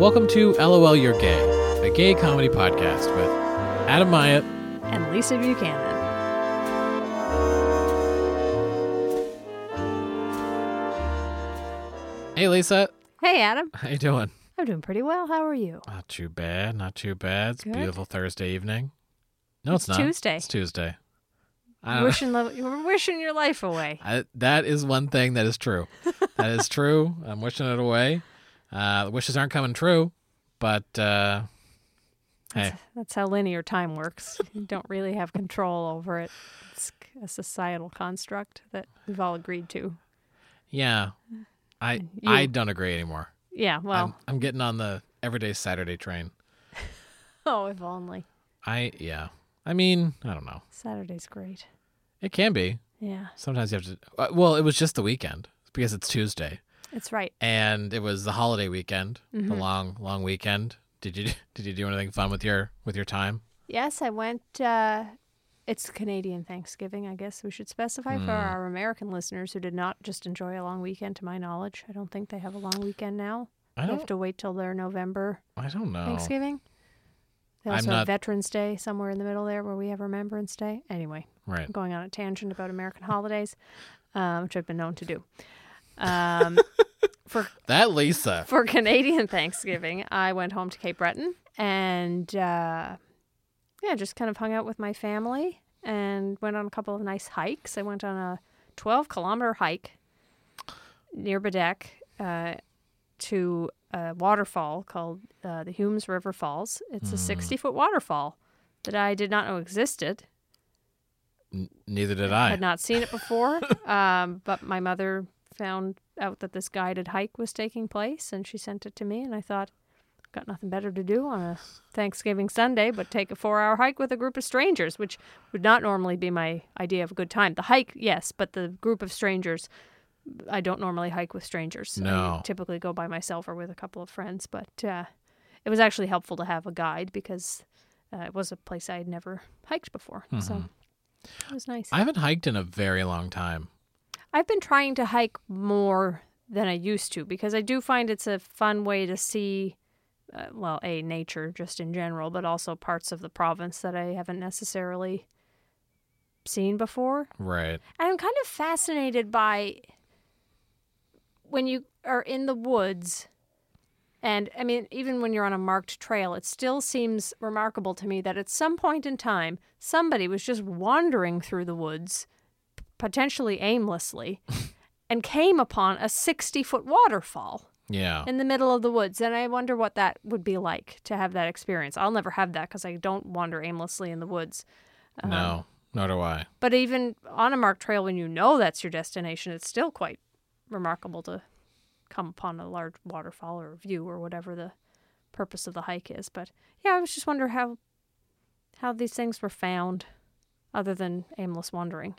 Welcome to LOL You're Gay, a gay comedy podcast with Adam Myatt and Lisa Buchanan. Hey, Lisa. Hey, Adam. How you doing? I'm doing pretty well. How are you? Not too bad. Not too bad. It's a beautiful Thursday evening. No, it's not. Tuesday. It's Tuesday. You're wishing your life away. That is one thing that is true. That is true. I'm wishing it away. The wishes aren't coming true, but hey. That's how linear time works. You don't really have control over it. It's a societal construct that we've all agreed to. Yeah. I don't agree anymore. Yeah, well. I'm getting on the everyday Saturday train. Oh, if only. I mean, I don't know. Saturday's great. It can be. Yeah. Sometimes you have to. Well, it was just the weekend because it's Tuesday. That's right. And it was the holiday weekend, the long weekend. Did you do anything fun with your time? Yes, I went. It's Canadian Thanksgiving, I guess we should specify for our American listeners who did not just enjoy a long weekend, to my knowledge. I don't think they have a long weekend now. They have to wait till their November. I don't know. Thanksgiving. They also have Veterans Day somewhere in the middle there where we have Remembrance Day. Anyway, right. I'm going on a tangent about American holidays, which I've been known to do. For Canadian Thanksgiving, I went home to Cape Breton and just kind of hung out with my family and went on a couple of nice hikes. I went on a 12-kilometer hike near Baddeck to a waterfall called the Humes River Falls. It's a 60-foot waterfall that I did not know existed. Neither did I. I had not seen it before, but my mother found out that this guided hike was taking place, and she sent it to me, and I thought, got nothing better to do on a Thanksgiving Sunday but take a 4-hour hike with a group of strangers, which would not normally be my idea of a good time. The hike, yes, but the group of strangers, I don't normally hike with strangers. No. I typically go by myself or with a couple of friends, but it was actually helpful to have a guide because it was a place I had never hiked before, so it was nice. I haven't hiked in a very long time. I've been trying to hike more than I used to because I do find it's a fun way to see, nature just in general, but also parts of the province that I haven't necessarily seen before. Right. And I'm kind of fascinated by when you are in the woods, and I mean, even when you're on a marked trail, it still seems remarkable to me that at some point in time, somebody was just wandering through the woods potentially aimlessly, and came upon a 60-foot waterfall in the middle of the woods. And I wonder what that would be like to have that experience. I'll never have that because I don't wander aimlessly in the woods. No, nor do I. But even on a marked trail, when you know that's your destination, it's still quite remarkable to come upon a large waterfall or view or whatever the purpose of the hike is. But yeah, I was just wondering how these things were found other than aimless wandering.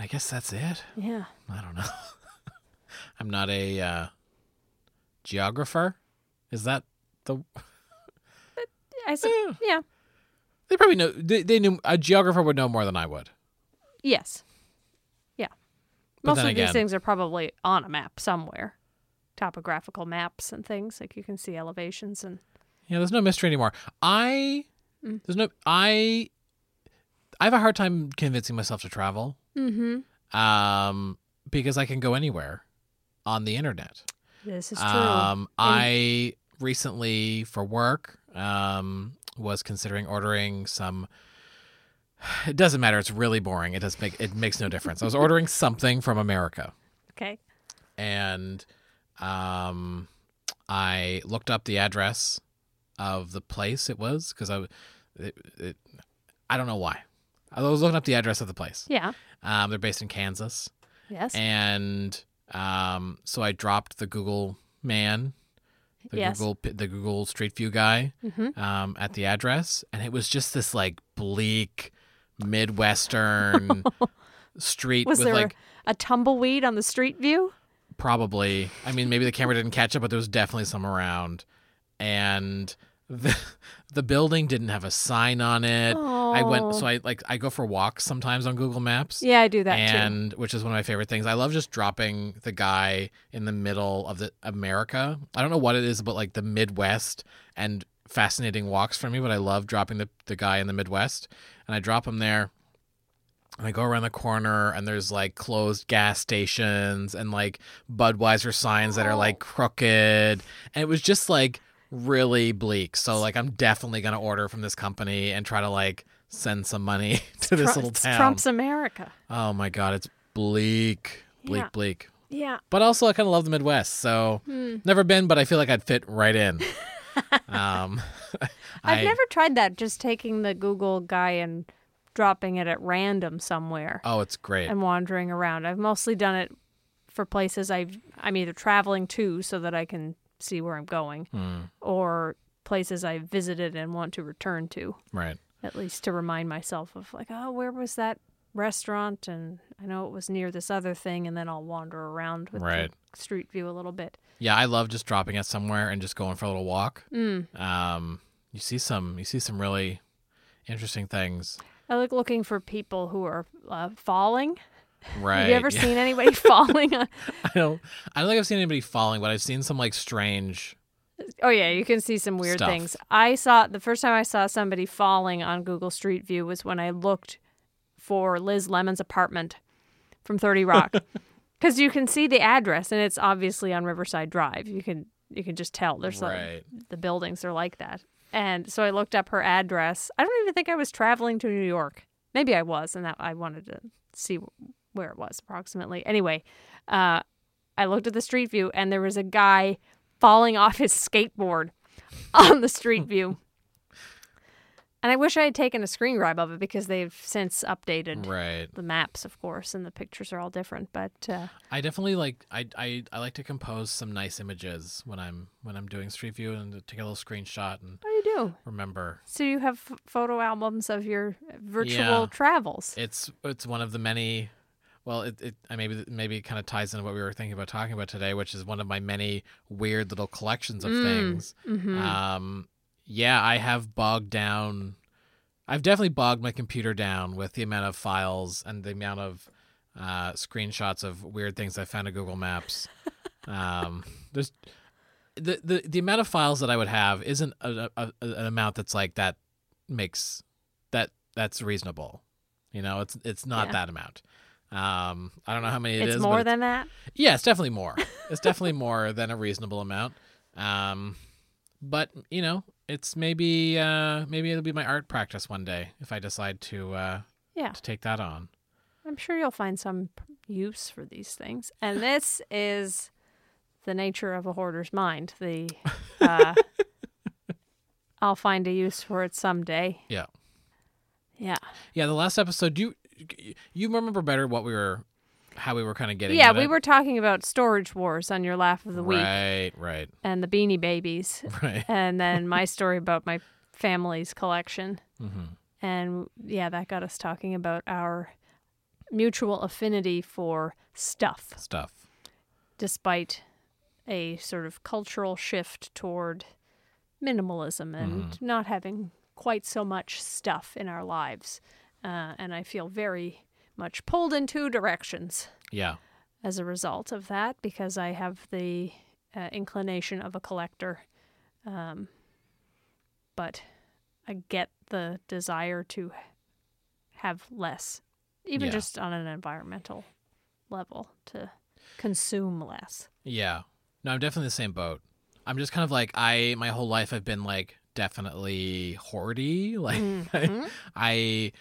I guess that's it. Yeah. I don't know. I'm not a geographer. Is that the... I said, yeah. They probably know. They knew a geographer would know more than I would. Yes. Yeah. But most of these things are probably on a map somewhere. Topographical maps and things. Like you can see elevations and... Yeah, there's no mystery anymore. I have a hard time convincing myself to travel. Mm-hmm. Because I can go anywhere on the internet. This is true. I recently, for work, was considering ordering some. It doesn't matter. It's really boring. It makes no difference. I was ordering something from America. Okay. And I looked up the address of the place it was because I don't know why. I was looking up the address of the place. Yeah. They're based in Kansas. Yes. And so I dropped the Google man, the Google Street View guy at the address. And it was just this like bleak Midwestern street. Was there a tumbleweed on the Street View? Probably. I mean, maybe the camera didn't catch it, but there was definitely some around. And the building didn't have a sign on it. Aww. I go for walks sometimes on Google Maps. Yeah, I do that too. Which is one of my favorite things. I love just dropping the guy in the middle of America. I don't know what it is, but like the Midwest and fascinating walks for me, but I love dropping the guy in the Midwest, and I drop him there. And I go around the corner, and there's, like, closed gas stations and, like, Budweiser signs that are, like, crooked. And it was just, like, really bleak. So, like, I'm definitely going to order from this company and try to, like, send some money to this little town. It's Trump's America. Oh, my God. It's bleak. Bleak, yeah. Bleak. Yeah. But also, I kind of love the Midwest. So, never been, but I feel like I'd fit right in. I've never tried that, just taking the Google guy and dropping it at random somewhere. Oh, it's great. And wandering around. I've mostly done it for places I'm either traveling to so that I can see where I'm going, or places I've visited and want to return to. Right. At least to remind myself of like, oh, where was that restaurant? And I know it was near this other thing, and then I'll wander around with the street view a little bit. Yeah, I love just dropping it somewhere and just going for a little walk. You see some really interesting things. I like looking for people who are falling. Right. Have you ever seen anybody falling? I don't think I've seen anybody falling, but I've seen some like strange. Oh yeah, you can see some weird things. The first time I saw somebody falling on Google Street View was when I looked for Liz Lemon's apartment from 30 Rock, because you can see the address and it's obviously on Riverside Drive. You can just tell there's like the buildings are like that. And so I looked up her address. I don't even think I was traveling to New York. Maybe I was, and that I wanted to see where it was approximately. Anyway, I looked at the street view, and there was a guy falling off his skateboard on the street view. And I wish I had taken a screen grab of it because they've since updated the maps, of course, and the pictures are all different. But I definitely I like to compose some nice images when I'm doing Street View and take a little screenshot and. Remember. So you have photo albums of your virtual travels. It's one of the many. Well, it maybe kind of ties into what we were thinking about talking about today, which is one of my many weird little collections of things. Mm-hmm. I have bogged down. I've definitely bogged my computer down with the amount of files and the amount of screenshots of weird things I found at Google Maps. There's. The amount of files that I would have isn't an amount that's like that makes that's reasonable, you know. It's not that amount. I don't know how many it is. It's more than that. Yeah, it's definitely more. It's definitely more than a reasonable amount. But you know, it's maybe it'll be my art practice one day if I decide to take that on. I'm sure you'll find some use for these things, and this is. The nature of a hoarder's mind. I'll find a use for it someday. Yeah. Yeah. Yeah. The last episode, you remember better how we were kind of getting. Yeah, we were talking about Storage Wars on your Laugh of the Week. Right. And the Beanie Babies. Right. And then my story about my family's collection. Mm-hmm. And yeah, that got us talking about our mutual affinity for stuff. Despite a sort of cultural shift toward minimalism and not having quite so much stuff in our lives. And I feel very much pulled in two directions as a result of that, because I have the inclination of a collector. But I get the desire to have less, even just on an environmental level, to consume less. Yeah. No, I'm definitely in the same boat. I'm just kind of like my whole life I've been like definitely hoardy. Like I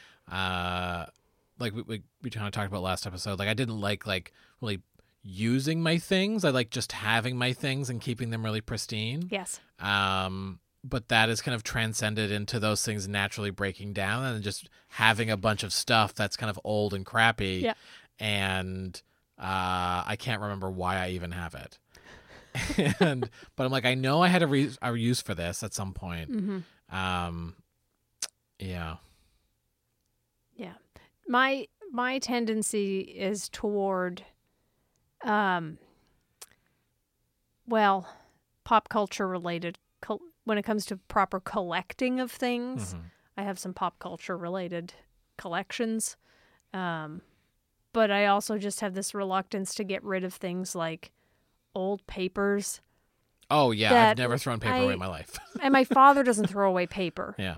like we kind of talked about last episode. Like I didn't like really using my things. I like just having my things and keeping them really pristine. Yes. But that is kind of transcended into those things naturally breaking down and just having a bunch of stuff that's kind of old and crappy. Yeah. And I can't remember why I even have it. But I'm like, I know I had a use for this at some point. Mm-hmm. Yeah. My tendency is toward, pop culture related when it comes to proper collecting of things, mm-hmm. I have some pop culture related collections. But I also just have this reluctance to get rid of things like old papers. Oh, yeah. I've never thrown paper away in my life. And my father doesn't throw away paper. Yeah.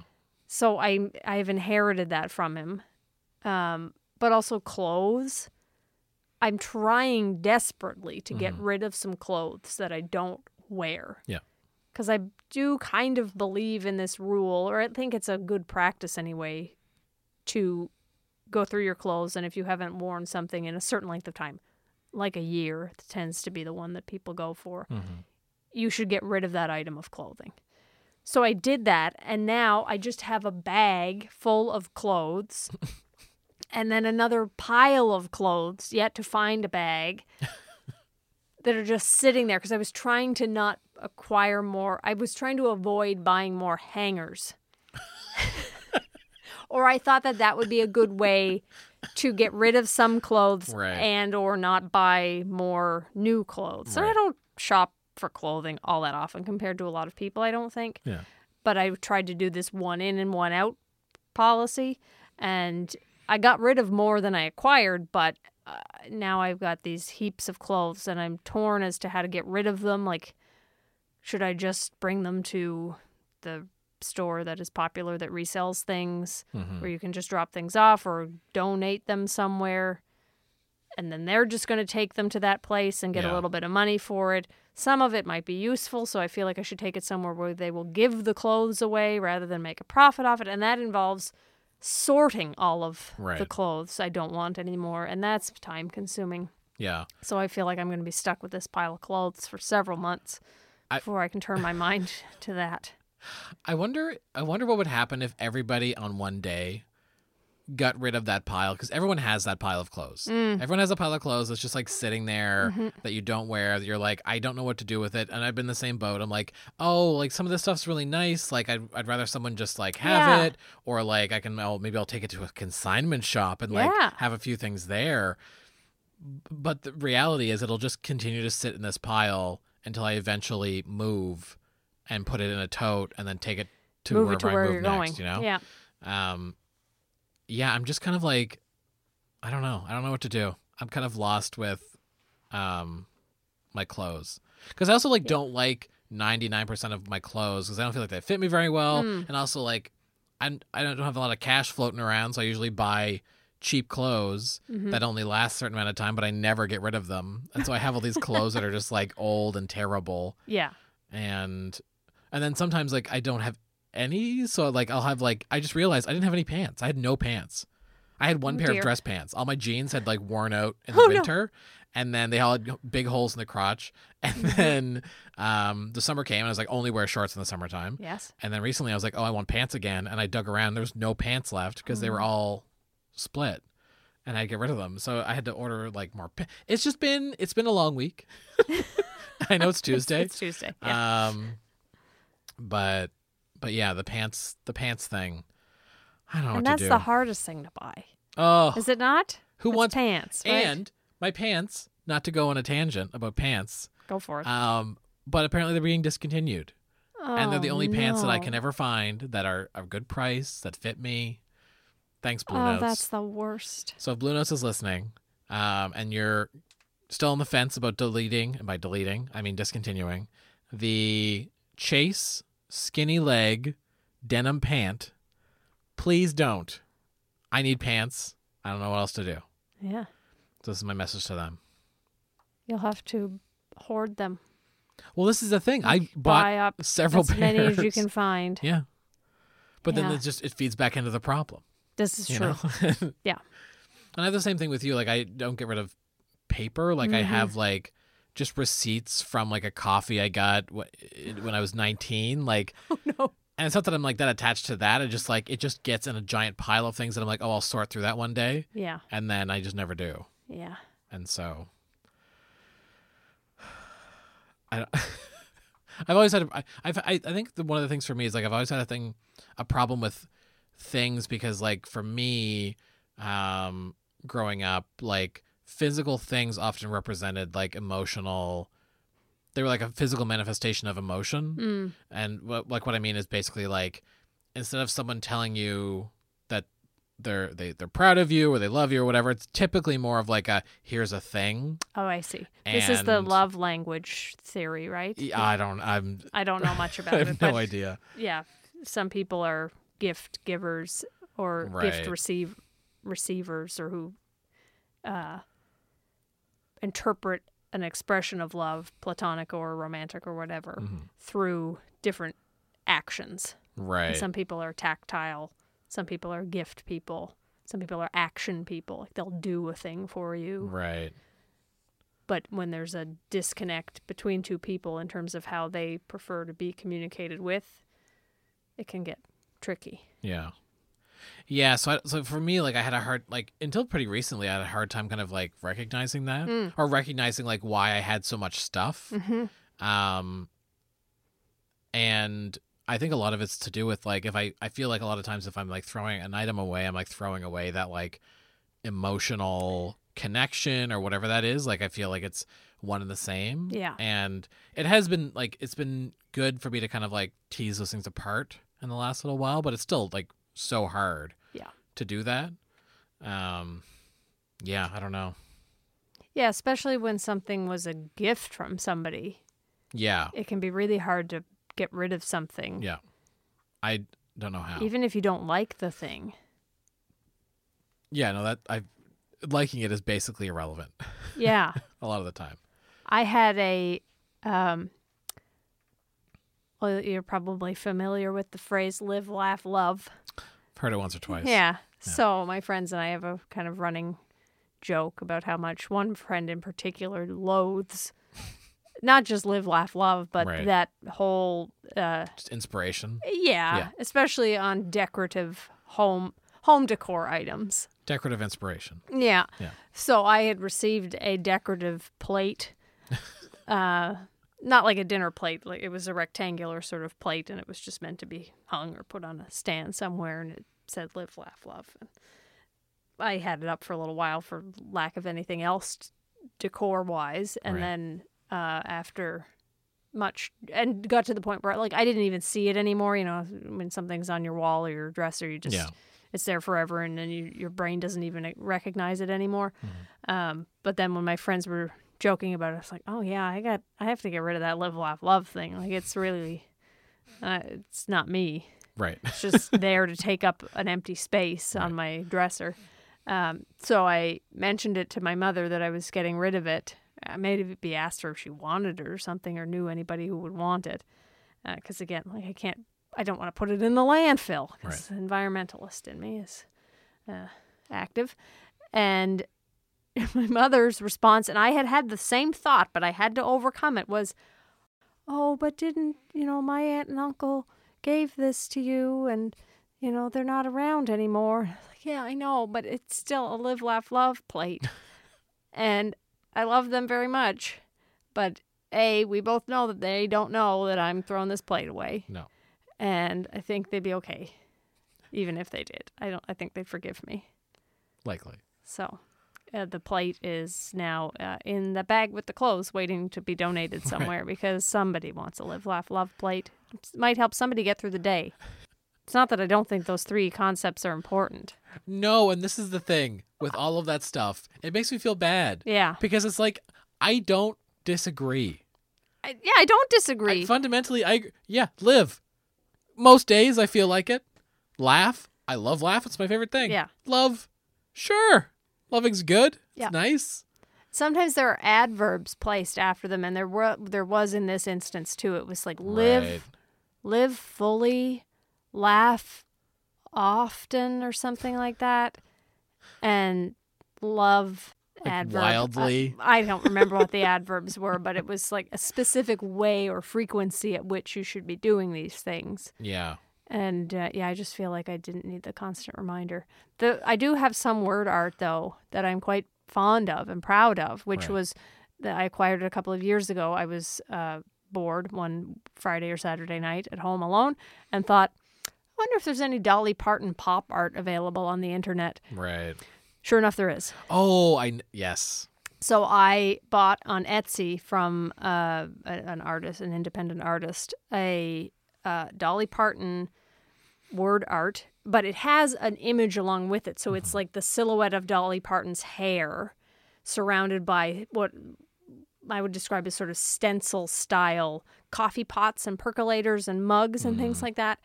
So I've inherited that from him. But also clothes. I'm trying desperately to get mm-hmm. rid of some clothes that I don't wear. Yeah. Because I do kind of believe in this rule, or I think it's a good practice anyway, to go through your clothes, and if you haven't worn something in a certain length of time, like a year, it tends to be the one that people go for, mm-hmm. you should get rid of that item of clothing. So I did that, and now I just have a bag full of clothes, and then another pile of clothes, yet to find a bag, that are just sitting there, because I was trying to not acquire more. I was trying to avoid buying more hangers. Or I thought that that would be a good way to get rid of some clothes right. and or not buy more new clothes. So right. I don't shop for clothing all that often compared to a lot of people, I don't think. Yeah. But I tried to do this one in and one out policy, and I got rid of more than I acquired, but now I've got these heaps of clothes, and I'm torn as to how to get rid of them. Like, should I just bring them to the store that is popular that resells things mm-hmm. where you can just drop things off, or donate them somewhere, and then they're just going to take them to that place and get yeah. a little bit of money for it. Some of it might be useful, so I feel like I should take it somewhere where they will give the clothes away rather than make a profit off it, and that involves sorting all of right. the clothes I don't want anymore, and that's time consuming. Yeah. So I feel like I'm going to be stuck with this pile of clothes for several months before I can turn my mind to that. I wonder what would happen if everybody on one day got rid of that pile, because everyone has that pile of clothes. Mm. Everyone has a pile of clothes that's just like sitting there mm-hmm. that you don't wear, that you're like, I don't know what to do with it. And I've been in the same boat. I'm like, oh, like some of this stuff's really nice. Like I'd rather someone just like have yeah. it, or like maybe I'll take it to a consignment shop and yeah. like have a few things there. But the reality is it'll just continue to sit in this pile until I eventually move and put it in a tote, and then take it to wherever I move next, you know? Yeah. Yeah, I'm just kind of like, I don't know. I don't know what to do. I'm kind of lost with my clothes. Because I also like yeah. don't like 99% of my clothes, because I don't feel like they fit me very well. Mm. And also like, I don't have a lot of cash floating around, so I usually buy cheap clothes mm-hmm. that only last a certain amount of time, but I never get rid of them. And so I have all these clothes that are just like old and terrible. Yeah. And then sometimes like I don't have any, so like I'll have like, I just realized I didn't have any pants. I had no pants. I had one pair of dress pants. All my jeans had like worn out in the winter, and then they all had big holes in the crotch. And then the summer came, and I was like, only wear shorts in the summertime. Yes. And then recently I was like, oh, I want pants again, and I dug around. There was no pants left because they were all split, and I'd get rid of them. So I had to order like more. It's been a long week. I know it's Tuesday. It's Tuesday. Yeah. But yeah, the pants thing. I don't know what to do. And that's the hardest thing to buy. Oh. Is it not? Who wants pants? Right? And my pants, not to go on a tangent about pants. Go for it. But apparently they're being discontinued. Oh, and they're the only pants that I can ever find that are a good price, that fit me. Thanks, Blue Notes. Oh, that's the worst. So if Blue Notes is listening, and you're still on the fence about deleting, and by deleting, I mean discontinuing, the Chase skinny leg denim pant, please don't. I need pants. I don't know what else to do. Yeah. So this is my message to them. You'll have to hoard them. Well, this is the thing. I bought several pairs. As many as you can find. Yeah. But then it feeds back into the problem. This is true. Yeah. And I have the same thing with you. Like, I don't get rid of paper. Like, mm-hmm. I have like just receipts from like a coffee I got when I was 19, like, oh, no. And it's not that I'm like that attached to that. It just like, it just gets in a giant pile of things that I'm like, oh, I'll sort through that one day. Yeah. And then I just never do. Yeah. And so I've always had one of the things for me is like, I've always had a problem with things, because like for me, growing up, like, physical things often represented like emotional they were like a physical manifestation of emotion. Mm. And what I mean is basically like, instead of someone telling you that they're proud of you or they love you or whatever, it's typically more of like a, here's a thing. Oh, I see. And this is the love language theory, right? I don't know much about it. I have no idea. Yeah. Some people are gift givers or gift receivers or who interpret an expression of love, platonic or romantic or whatever, mm-hmm. through different actions. Right. And some people are tactile. Some people are gift people. Some people are action people. Like they'll do a thing for you. Right. But when there's a disconnect between two people in terms of how they prefer to be communicated with, it can get tricky. Yeah. Yeah, so for me, like, I had a hard, like, until pretty recently, I had a hard time kind of, like, recognizing that, or recognizing, like, why I had so much stuff. Mm-hmm. And I think a lot of it's to do with, like, if I feel like a lot of times if I'm, like, throwing an item away, I'm, like, throwing away that, like, emotional connection or whatever that is. Like, I feel like it's one and the same. Yeah. And it has been, like, it's been good for me to kind of, like, tease those things apart in the last little while, but it's still, like, so hard to do that. I don't know. Yeah, especially when something was a gift from somebody. Yeah. It can be really hard to get rid of something. Yeah. I don't know how. Even if you don't like the thing. Yeah, no, that liking it is basically irrelevant. Yeah. A lot of the time. I had a well, you're probably familiar with the phrase live, laugh, love. Heard it once or twice. Yeah. So my friends and I have a kind of running joke about how much one friend in particular loathes not just live, laugh, love, but that whole just inspiration. Yeah. Especially on decorative home decor items. Decorative inspiration. Yeah. So I had received a decorative plate, not like a dinner plate. Like it was a rectangular sort of plate, and it was just meant to be hung or put on a stand somewhere, and it said live, laugh, love. And I had it up for a little while for lack of anything else decor-wise, and then after much... And got to the point where like I didn't even see it anymore. You know, when something's on your wall or your dresser, you just... Yeah. It's there forever, and then your brain doesn't even recognize it anymore. Mm-hmm. But then when my friends were... joking about it, I was like, oh yeah, I have to get rid of that live, laugh, love thing. Like it's really, it's not me. Right. It's just there to take up an empty space on my dresser. So I mentioned it to my mother that I was getting rid of it. I maybe asked her if she wanted it or something, or knew anybody who would want it. Because again, like I don't want to put it in the landfill. Because the environmentalist in me is active. And my mother's response, and I had the same thought, but I had to overcome it, was, oh, but didn't, you know, my aunt and uncle gave this to you, and, you know, they're not around anymore. Like, yeah, I know, but it's still a live, laugh, love plate. And I love them very much, but A, we both know that they don't know that I'm throwing this plate away. No. And I think they'd be okay, even if they did. I think they'd forgive me. Likely. So... the plate is now in the bag with the clothes waiting to be donated somewhere because somebody wants a live, laugh, love plate. It might help somebody get through the day. It's not that I don't think those three concepts are important. No, and this is the thing with all of that stuff. It makes me feel bad. Yeah. Because it's like, I don't disagree. I don't disagree. Fundamentally, I live. Most days I feel like it. Laugh. I love laugh. It's my favorite thing. Yeah. Love. Sure. Loving's good. Yeah. It's nice. Sometimes there are adverbs placed after them, and there was in this instance too. It was like live fully, laugh often, or something like that, and love like adverb wildly. I don't remember what the adverbs were, but it was like a specific way or frequency at which you should be doing these things. Yeah. And I just feel like I didn't need the constant reminder. I do have some word art, though, that I'm quite fond of and proud of, which was that I acquired a couple of years ago. I was bored one Friday or Saturday night at home alone and thought, I wonder if there's any Dolly Parton pop art available on the internet. Right. Sure enough, there is. Oh, yes. So I bought on Etsy from an artist, an independent artist, a Dolly Parton word art, but it has an image along with it. So it's like the silhouette of Dolly Parton's hair surrounded by what I would describe as sort of stencil style coffee pots and percolators and mugs and things like that.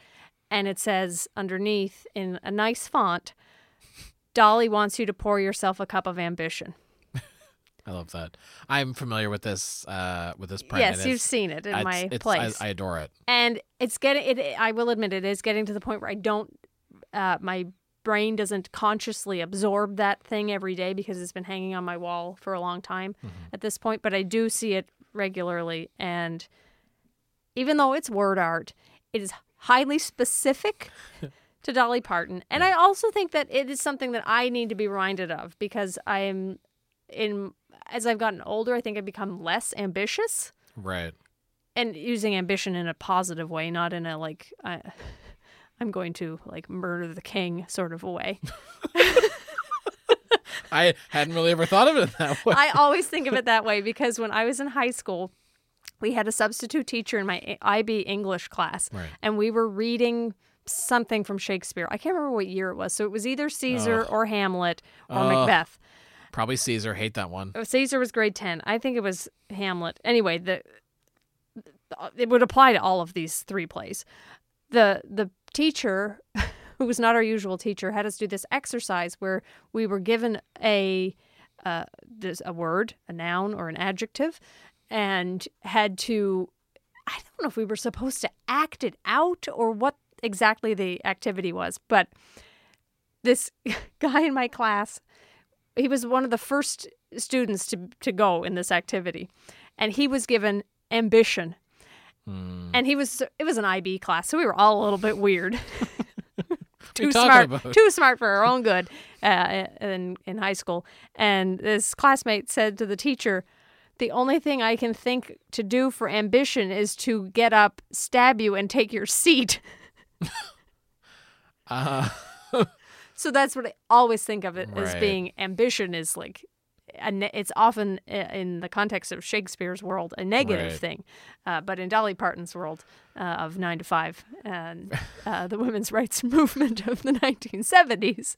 And it says underneath in a nice font, Dolly wants you to pour yourself a cup of ambition. I love that. I'm familiar with this print. Yes, you've seen it in my place. I adore it. And it's getting. I will admit, it is getting to the point where I don't. My brain doesn't consciously absorb that thing every day because it's been hanging on my wall for a long time at this point. But I do see it regularly, and even though it's word art, it is highly specific to Dolly Parton. And I also think that it is something that I need to be reminded of because I'm in. As I've gotten older, I think I've become less ambitious. Right. And using ambition in a positive way, not in a, like, I'm going to, like, murder the king sort of a way. I hadn't really ever thought of it that way. I always think of it that way because when I was in high school, we had a substitute teacher in my IB English class. Right. And we were reading something from Shakespeare. I can't remember what year it was. So it was either Caesar or Hamlet or Macbeth. Probably Caesar. Hate that one. Oh, Caesar was grade 10. I think it was Hamlet. Anyway, it would apply to all of these three plays. The teacher, who was not our usual teacher, had us do this exercise where we were given a word, a noun, or an adjective, and had to, I don't know if we were supposed to act it out or what exactly the activity was, but this guy in my class... He was one of the first students to go in this activity, and he was given ambition. And it was an IB class, so we were all a little bit weird. too smart for our own good in high school. And this classmate said to the teacher, "The only thing I can think to do for ambition is to get up, stab you, and take your seat." So that's what I always think of it as being ambition is like, and it's often in the context of Shakespeare's world, a negative thing. But in Dolly Parton's world of 9 to 5 and the women's rights movement of the 1970s,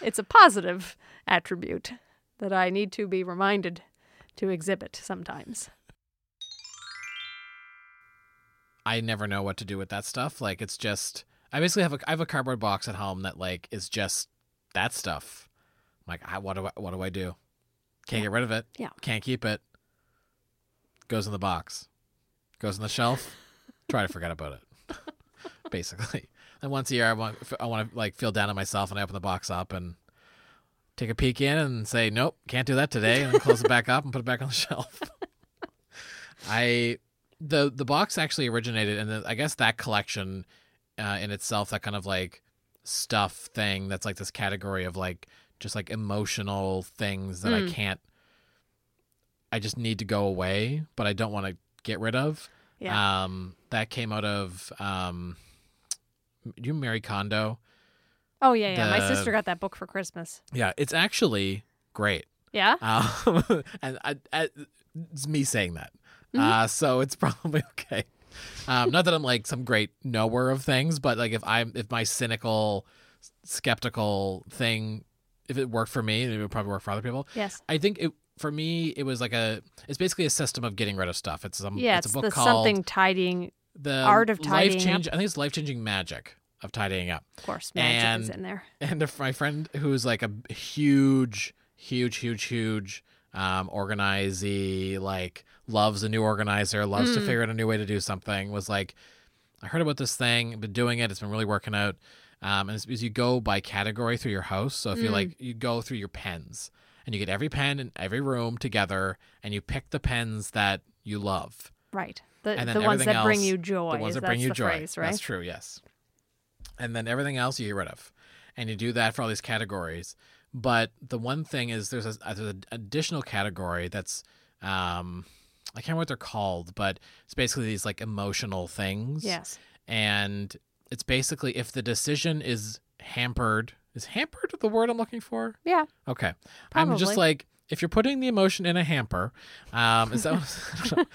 it's a positive attribute that I need to be reminded to exhibit sometimes. I never know what to do with that stuff. Like, it's just... I basically have I have a cardboard box at home that like is just that stuff. I'm like, what do I do? Can't get rid of it. Yeah. Can't keep it. Goes in the box. Goes on the shelf. Try to forget about it. Basically. And once a year I want to like feel down on myself, and I open the box up and take a peek in and say, nope, can't do that today, and then close it back up and put it back on the shelf. The box actually originated, and I guess that collection in itself, that kind of like stuff thing, that's like this category of like just like emotional things that I just need to go away, but I don't want to get rid of. Yeah. That came out of Mary Kondo. Oh yeah. My sister got that book for Christmas. Yeah, it's actually great. Yeah. And it's me saying that. So it's probably okay. Not that I'm like some great knower of things, but like if my cynical, skeptical thing, if it worked for me, it would probably work for other people. Yes, I think it was like it's basically a system of getting rid of stuff. It's a book called something tidying, the art of tidying up. I think it's life-changing magic of tidying up. Of course, magic is in there. And my friend who's like a huge organizee, like loves a new organizer, loves to figure out a new way to do something, was like, I heard about this thing, I've been doing it, it's been really working out. And it's because you go by category through your house. So if you go through your pens and you get every pen in every room together and you pick the pens that you love. Right. The ones that bring you joy. The ones that bring you joy. Phrase, right? That's true, yes. And then everything else you get rid of. And you do that for all these categories. But the one thing is there's an additional category that's I can't remember what they're called, but it's basically these like emotional things. Yes. And it's basically if the decision is hampered. Is hampered the word I'm looking for? Yeah. Okay. Probably. I'm just like if you're putting the emotion in a hamper, is that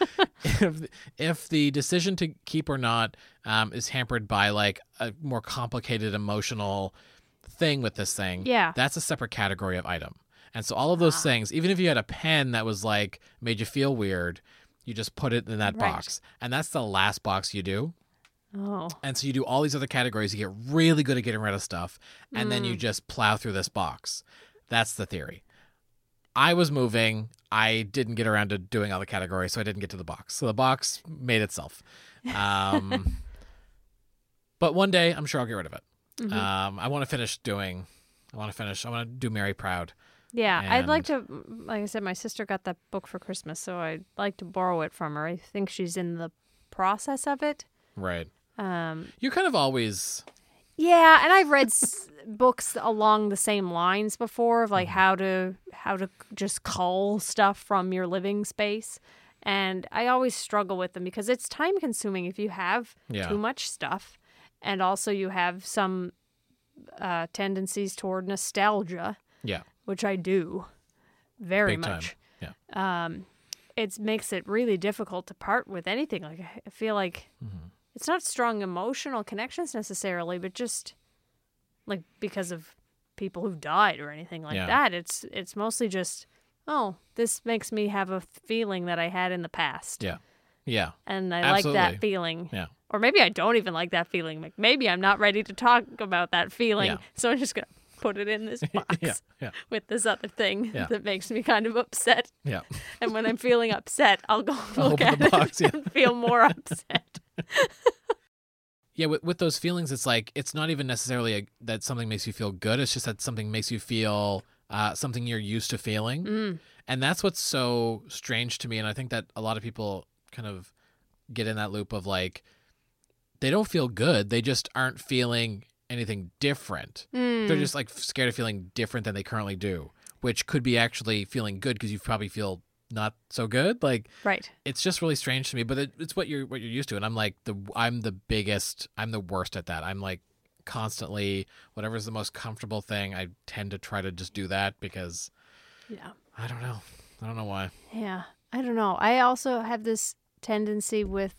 if the decision to keep or not is hampered by like a more complicated emotional thing with this thing, yeah, that's a separate category of item. And so all of those things, even if you had a pen that was like made you feel weird, you just put it in that box, and that's the last box you do. Oh. And so you do all these other categories. You get really good at getting rid of stuff, and then you just plow through this box. That's the theory. I was moving. I didn't get around to doing all the categories, so I didn't get to the box. So the box made itself. But one day, I'm sure I'll get rid of it. Mm-hmm. I want to do Mary proud. Yeah, and... I'd like to, like I said, my sister got that book for Christmas, so I'd like to borrow it from her. I think she's in the process of it. Right. You're kind of always... Yeah, and I've read books along the same lines before, of like how to just cull stuff from your living space. And I always struggle with them because it's time-consuming if you have too much stuff. And also you have some tendencies toward nostalgia, which I do very much. Big time. Yeah. It makes it really difficult to part with anything. Like I feel like... Mm-hmm. It's not strong emotional connections necessarily, but just like because of people who've died or anything like that. It's mostly just, oh, this makes me have a feeling that I had in the past. Yeah. Yeah. And I like that feeling. Yeah. Or maybe I don't even like that feeling. Like maybe I'm not ready to talk about that feeling. Yeah. So I'm just going to put it in this box with this other thing that makes me kind of upset. Yeah. And when I'm feeling upset, I'll go look at the box, and feel more upset. Yeah, with those feelings, it's like it's not even necessarily that something makes you feel good. It's just that something makes you feel something you're used to feeling, and that's what's so strange to me. And I think that a lot of people kind of get in that loop of like they don't feel good; they just aren't feeling anything different. They're just like scared of feeling different than they currently do, which could be actually feeling good because you probably feel not so good, like it's just really strange to me, but it's what you're used to. And I'm like I'm the worst at that. I'm like constantly whatever's the most comfortable thing, I tend to try to just do that because I don't know why. I don't know. I also have this tendency with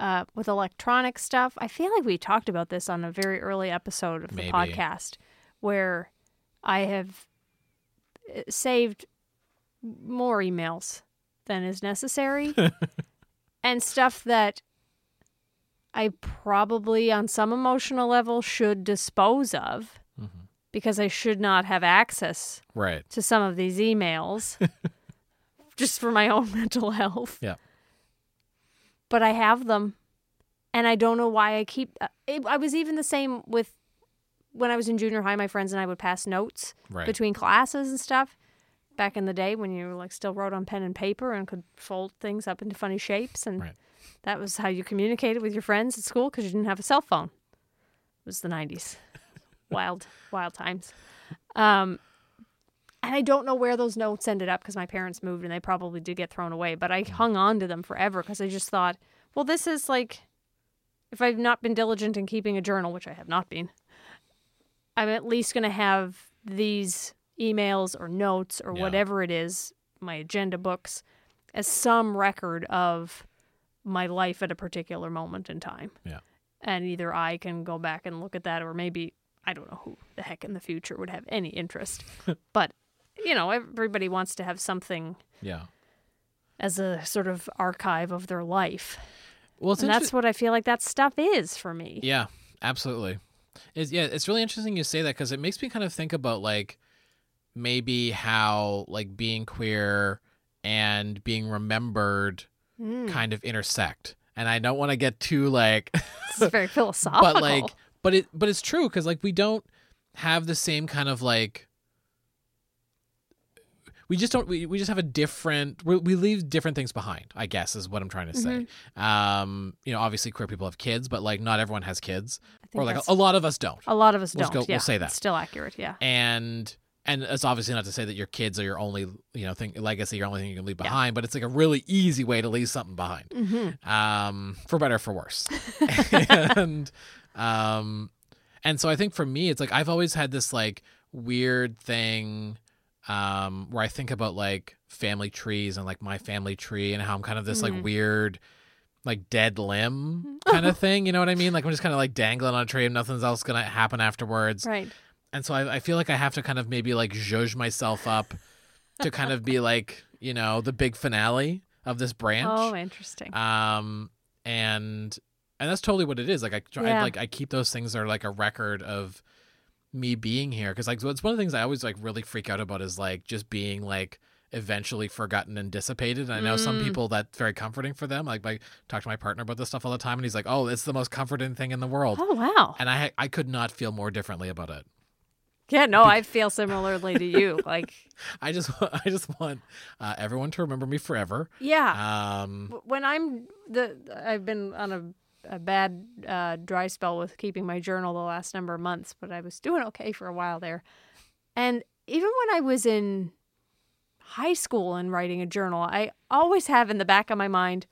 electronic stuff. I feel like we talked about this on a very early episode of the podcast where I have saved more emails than is necessary and stuff that I probably on some emotional level should dispose of because I should not have access to some of these emails just for my own mental health. Yeah. But I have them and I don't know why I keep... I was even the same with when I was in junior high, my friends and I would pass notes between classes and stuff. Back in the day when you like still wrote on pen and paper and could fold things up into funny shapes. And that was how you communicated with your friends at school because you didn't have a cell phone. It was the 90s. Wild times. And I don't know where those notes ended up because my parents moved and they probably did get thrown away. But I hung on to them forever because I just thought, well, this is like, if I've not been diligent in keeping a journal, which I have not been, I'm at least going to have these emails or notes or whatever it is, my agenda books, as some record of my life at a particular moment in time. Yeah. And either I can go back and look at that or maybe, I don't know who the heck in the future would have any interest. But, you know, everybody wants to have something as a sort of archive of their life. Well, and that's what I feel like that stuff is for me. Yeah, absolutely. It's really interesting you say that because it makes me kind of think about like, maybe how like being queer and being remembered kind of intersect. And I don't want to get too like this is very philosophical. But it's true because like we don't have the same kind of like we leave different things behind, I guess is what I'm trying to say. You know, obviously queer people have kids, but like not everyone has kids. Or like a lot of us don't. A lot of us don't. We'll say that. It's still accurate, And it's obviously not to say that your kids are your only, you know, thing, legacy, your only thing you can leave behind, but it's like a really easy way to leave something behind, for better or for worse. and so I think for me, it's like I've always had this like weird thing where I think about like family trees and like my family tree and how I'm kind of this like weird, like dead limb kind of thing. You know what I mean? Like I'm just kind of like dangling on a tree and nothing else going to happen afterwards. Right. And so I feel like I have to kind of maybe like zhuzh myself up to kind of be like, you know, the big finale of this branch. Oh, interesting. And that's totally what it is. Like I keep those things that are like a record of me being here. Cause like, it's one of the things I always like really freak out about is like just being like eventually forgotten and dissipated. And I know some people that's very comforting for them. Like I talk to my partner about this stuff all the time and he's like, oh, it's the most comforting thing in the world. Oh, wow. And I could not feel more differently about it. Yeah, no, I feel similarly to you. Like, I just want everyone to remember me forever. Yeah. When I've been on a bad dry spell with keeping my journal the last number of months, but I was doing okay for a while there. And even when I was in high school and writing a journal, I always have in the back of my mind,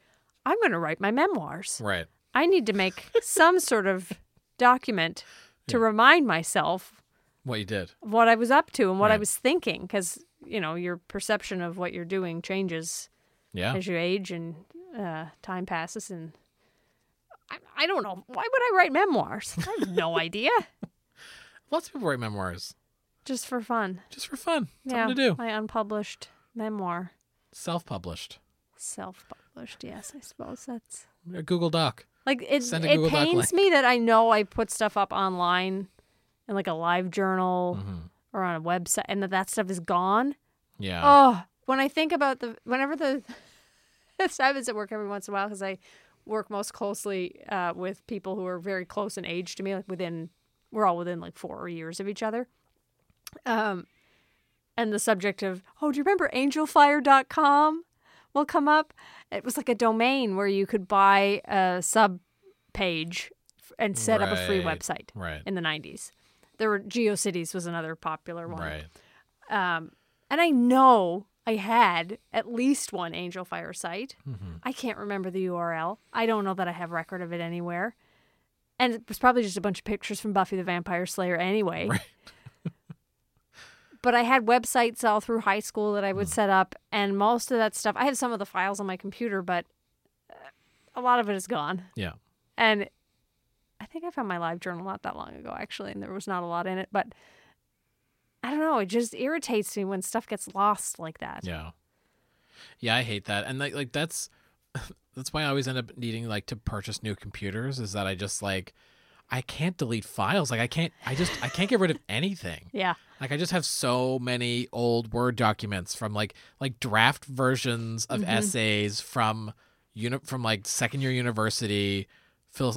I'm going to write my memoirs. Right. I need to make some sort of document to remind myself what you did, what I was up to, and what I was thinking, because you know your perception of what you're doing changes as you age and time passes. And I don't know, why would I write memoirs? I have no idea. Lots of people write memoirs just for fun. Something to do. My unpublished memoir, self-published. Yes, I suppose that's a Google Doc. Like it pains me that I know I put stuff up online and like a Live Journal or on a website, and that stuff is gone. Yeah. Oh, when I think about this happens at work every once in a while, because I work most closely with people who are very close in age to me, like we're all within like 4 years of each other. And the subject of, oh, do you remember angelfire.com will come up? It was like a domain where you could buy a sub page and set up a free website in the 90s. There were GeoCities was another popular one. Right. And I know I had at least one Angel Fire site. Mm-hmm. I can't remember the URL. I don't know that I have record of it anywhere. And it was probably just a bunch of pictures from Buffy the Vampire Slayer anyway. Right. But I had websites all through high school that I would set up. And most of that stuff, I have some of the files on my computer, but a lot of it is gone. Yeah. And I think I found my Live Journal not that long ago, actually, and there was not a lot in it. But I don't know. It just irritates me when stuff gets lost like that. Yeah. Yeah, I hate that. And like that's why I always end up needing like to purchase new computers, is that I just like, I can't delete files. Like I can't get rid of anything. Yeah. Like I just have so many old Word documents from like draft versions of essays from like second year university I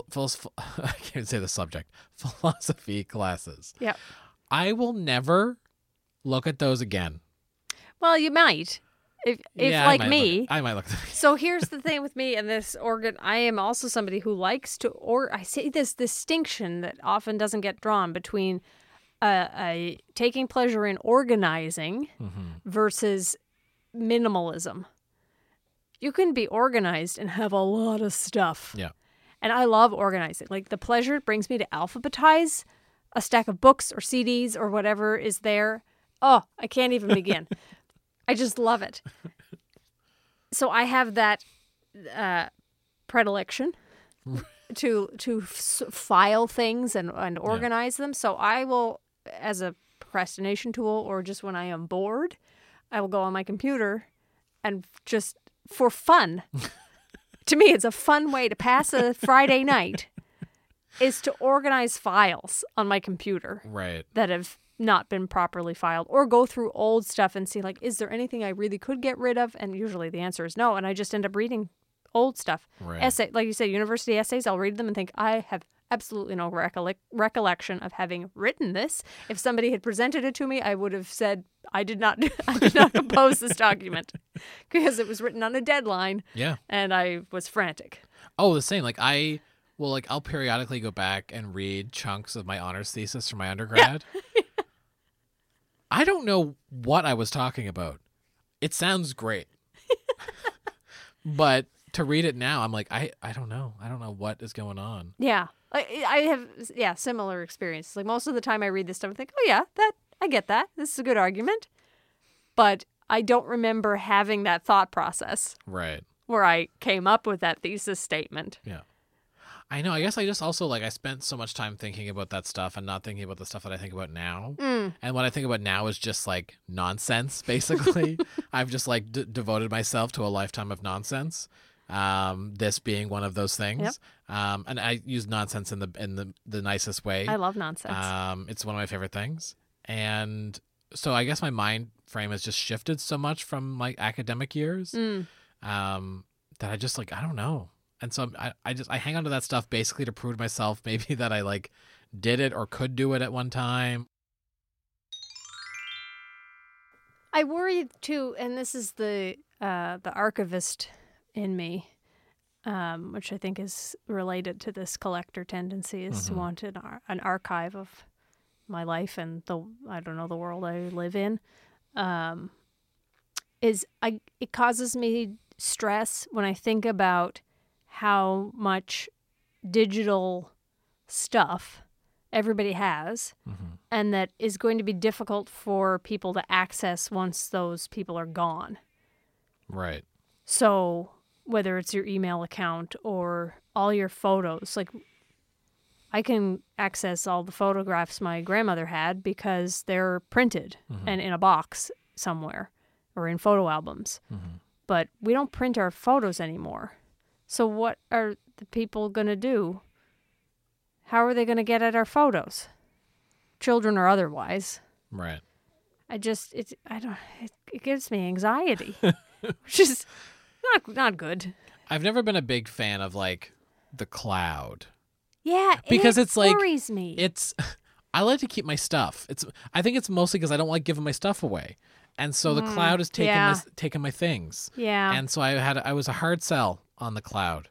can't even say the subject. Philosophy classes. Yeah. I will never look at those again. Well, you might. I might look at them. So here's the thing with me and this organ. I am also somebody who likes to, or I see this distinction that often doesn't get drawn between taking pleasure in organizing versus minimalism. You can be organized and have a lot of stuff. Yeah. And I love organizing. Like the pleasure it brings me to alphabetize a stack of books or CDs or whatever is there. Oh, I can't even begin. I just love it. So I have that predilection to file things and organize them. So I will, as a procrastination tool or just when I am bored, I will go on my computer and just for fun. To me, it's a fun way to pass a Friday night is to organize files on my computer that have not been properly filed, or go through old stuff and see, like, is there anything I really could get rid of? And usually the answer is no. And I just end up reading old stuff. Right. Essay, like you said, university essays, I'll read them and think, I have absolutely no recollection of having written this. If somebody had presented it to me, I would have said, I did not oppose this document, because it was written on a deadline. Yeah. And I was frantic. Oh, the same. Like I'll periodically go back and read chunks of my honors thesis from my undergrad. Yeah. I don't know what I was talking about. It sounds great. But to read it now, I'm like, I don't know. I don't know what is going on. Yeah. I have, similar experiences. Like most of the time I read this stuff and think, oh yeah, I get that. This is a good argument. But I don't remember having that thought process. Right. Where I came up with that thesis statement. Yeah. I know. I guess I just also, like, I spent so much time thinking about that stuff and not thinking about the stuff that I think about now. Mm. And what I think about now is just, like, nonsense, basically. I've just, like, devoted myself to a lifetime of nonsense. This being one of those things. Yep. And I use nonsense in the nicest way. I love nonsense. It's one of my favorite things. And so I guess my mind frame has just shifted so much from, like, academic years that I just, like, I don't know. And so I hang on to that stuff basically to prove to myself maybe that I, like, did it or could do it at one time. I worry, too, and this is the archivist in me, which I think is related to this collector tendency, is to want an archive of my life and the world I live in. It causes me stress when I think about how much digital stuff everybody has and that is going to be difficult for people to access once those people are gone. Right. So whether it's your email account or all your photos, like, I can access all the photographs my grandmother had because they're printed and in a box somewhere or in photo albums. Mm-hmm. But we don't print our photos anymore. So what are the people going to do? How are they going to get at our photos? Children or otherwise. Right. It gives me anxiety, which is not good. I've never been a big fan of, like, the cloud. Yeah, because it worries me. I like to keep my stuff. I think it's mostly because I don't like giving my stuff away, and so the cloud has taken my things. Yeah, and so I was a hard sell on the cloud.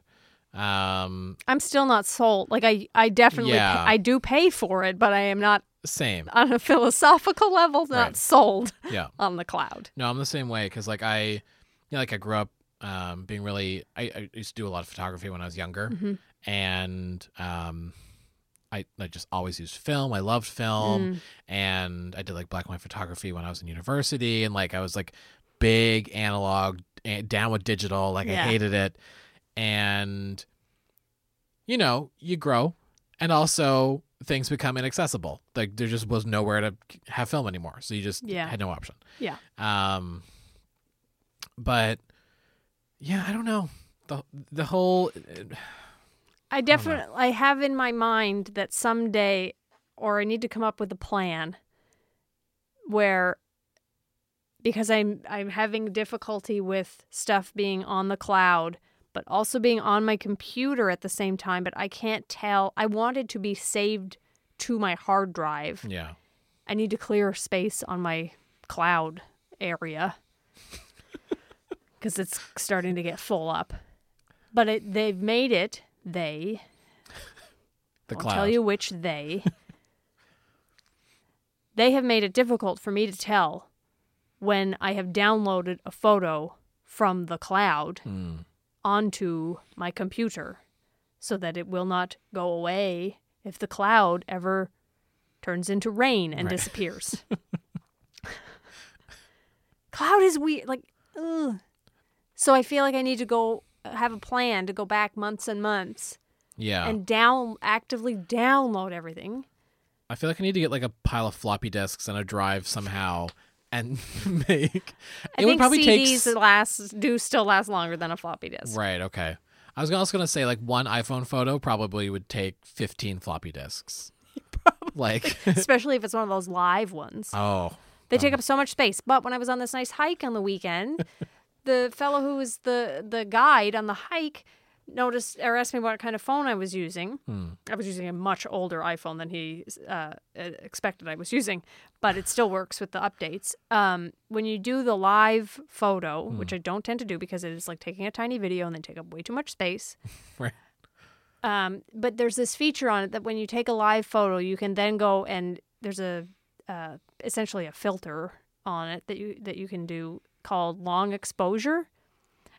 I'm still not sold. Like, I definitely I do pay for it, but I am not. Same. On a philosophical level, not sold on the cloud. No, I'm the same way because, like, I grew up being really... I used to do a lot of photography when I was younger, and I just always used film. I loved film, and I did, like, black and white photography when I was in university, and, like, I was, like, big analog, down with digital. Like, I hated it. And, you know, you grow, and also... things become inaccessible. Like, there just was nowhere to have film anymore. So you just had no option. Yeah. But yeah, I don't know. The whole... I have in my mind that someday, or I need to come up with a plan where, because I'm having difficulty with stuff being on the cloud, but also being on my computer at the same time, but I can't tell. I want it to be saved to my hard drive. Yeah. I need to clear space on my cloud area because it's starting to get full up. But they've made it, the cloud. I'll tell you which they. They have made it difficult for me to tell when I have downloaded a photo from the cloud onto my computer so that it will not go away if the cloud ever turns into rain and disappears. Cloud is weird. Like, ugh. So I feel like I need to go have a plan to go back months and months and actively download everything. I feel like I need to get, like, a pile of floppy disks and a drive somehow and make... I think CDs still last longer than a floppy disk. Right, okay. I was also going to say, like, one iPhone photo probably would take 15 floppy disks. Probably. Like... Especially if it's one of those live ones. Oh. They take up so much space. But when I was on this nice hike on the weekend, the fellow who was the guide on the hike noticed or asked me what kind of phone I was using. I was using a much older iPhone than he expected I was using, but it still works with the updates. When you do the live photo, which I don't tend to do because it is like taking a tiny video and they take up way too much space. Right. But there's this feature on it that when you take a live photo, you can then go and there's a essentially a filter on it that you can do called long exposure.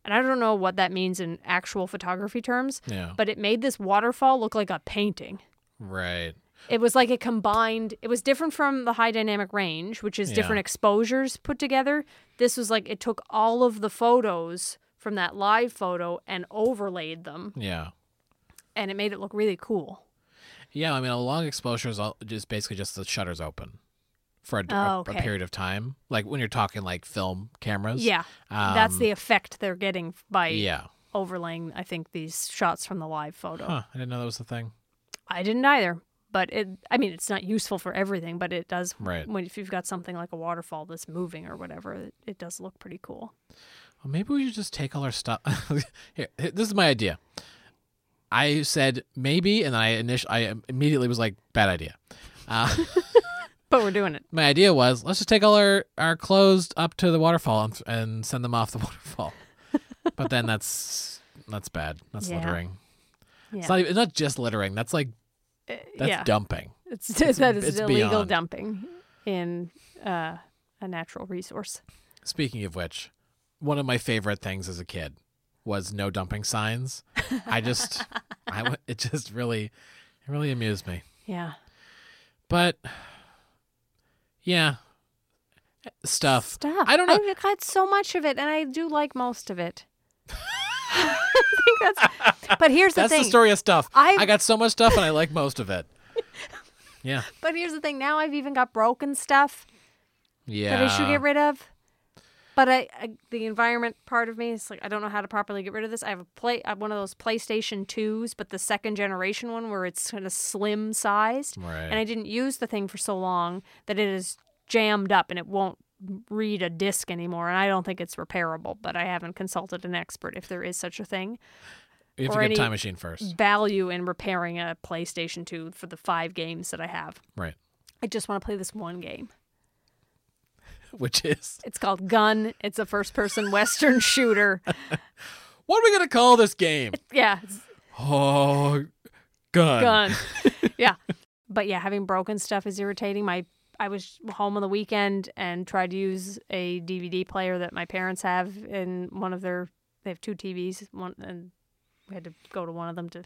And I don't know what that means in actual photography terms, but it made this waterfall look like a painting. Right. It was like a combined, it was different from the high dynamic range, which is different exposures put together. This was like, it took all of the photos from that live photo and overlaid them. Yeah. And it made it look really cool. Yeah, I mean, a long exposure is just basically just the shutters open for a period of time. Like when you're talking like film cameras. Yeah, that's the effect they're getting by overlaying, I think, these shots from the live photo. Huh, I didn't know that was the thing. I didn't either. But it's not useful for everything, but it does. Right. If you've got something like a waterfall that's moving or whatever, it does look pretty cool. Well, maybe we should just take all our stuff. Here, this is my idea. I said maybe, and then I immediately was like, bad idea. But we're doing it. My idea was, let's just take all our clothes up to the waterfall and send them off the waterfall. But then that's bad. That's littering. Yeah. It's not just littering. That's like, that's dumping. It's illegal beyond. Dumping in a natural resource. Speaking of which, one of my favorite things as a kid was no dumping signs. It really amused me. Yeah. But yeah, stuff. I don't know. I've got so much of it, and I do like most of it. But here's the thing. That's the story of stuff. I got so much stuff, and I like most of it. Yeah. But here's the thing. Now I've even got broken stuff. Yeah. That I should get rid of. But the environment part of me is like, I don't know how to properly get rid of this. I have one of those PlayStation 2s, but the second generation one where it's kind of slim sized. Right. And I didn't use the thing for so long that it is jammed up and it won't read a disc anymore. And I don't think it's repairable, but I haven't consulted an expert if there is such a thing. You have to get a time machine first. Value in repairing a PlayStation 2 for the 5 games that I have. Right. I just want to play this one game. Which is? It's called Gun. It's a first-person Western shooter. What are we going to call this game? Yeah. Oh, Gun. Yeah. But yeah, having broken stuff is irritating. I was home on the weekend and tried to use a DVD player that my parents have in one of their... They have 2 TVs, and we had to go to one of them to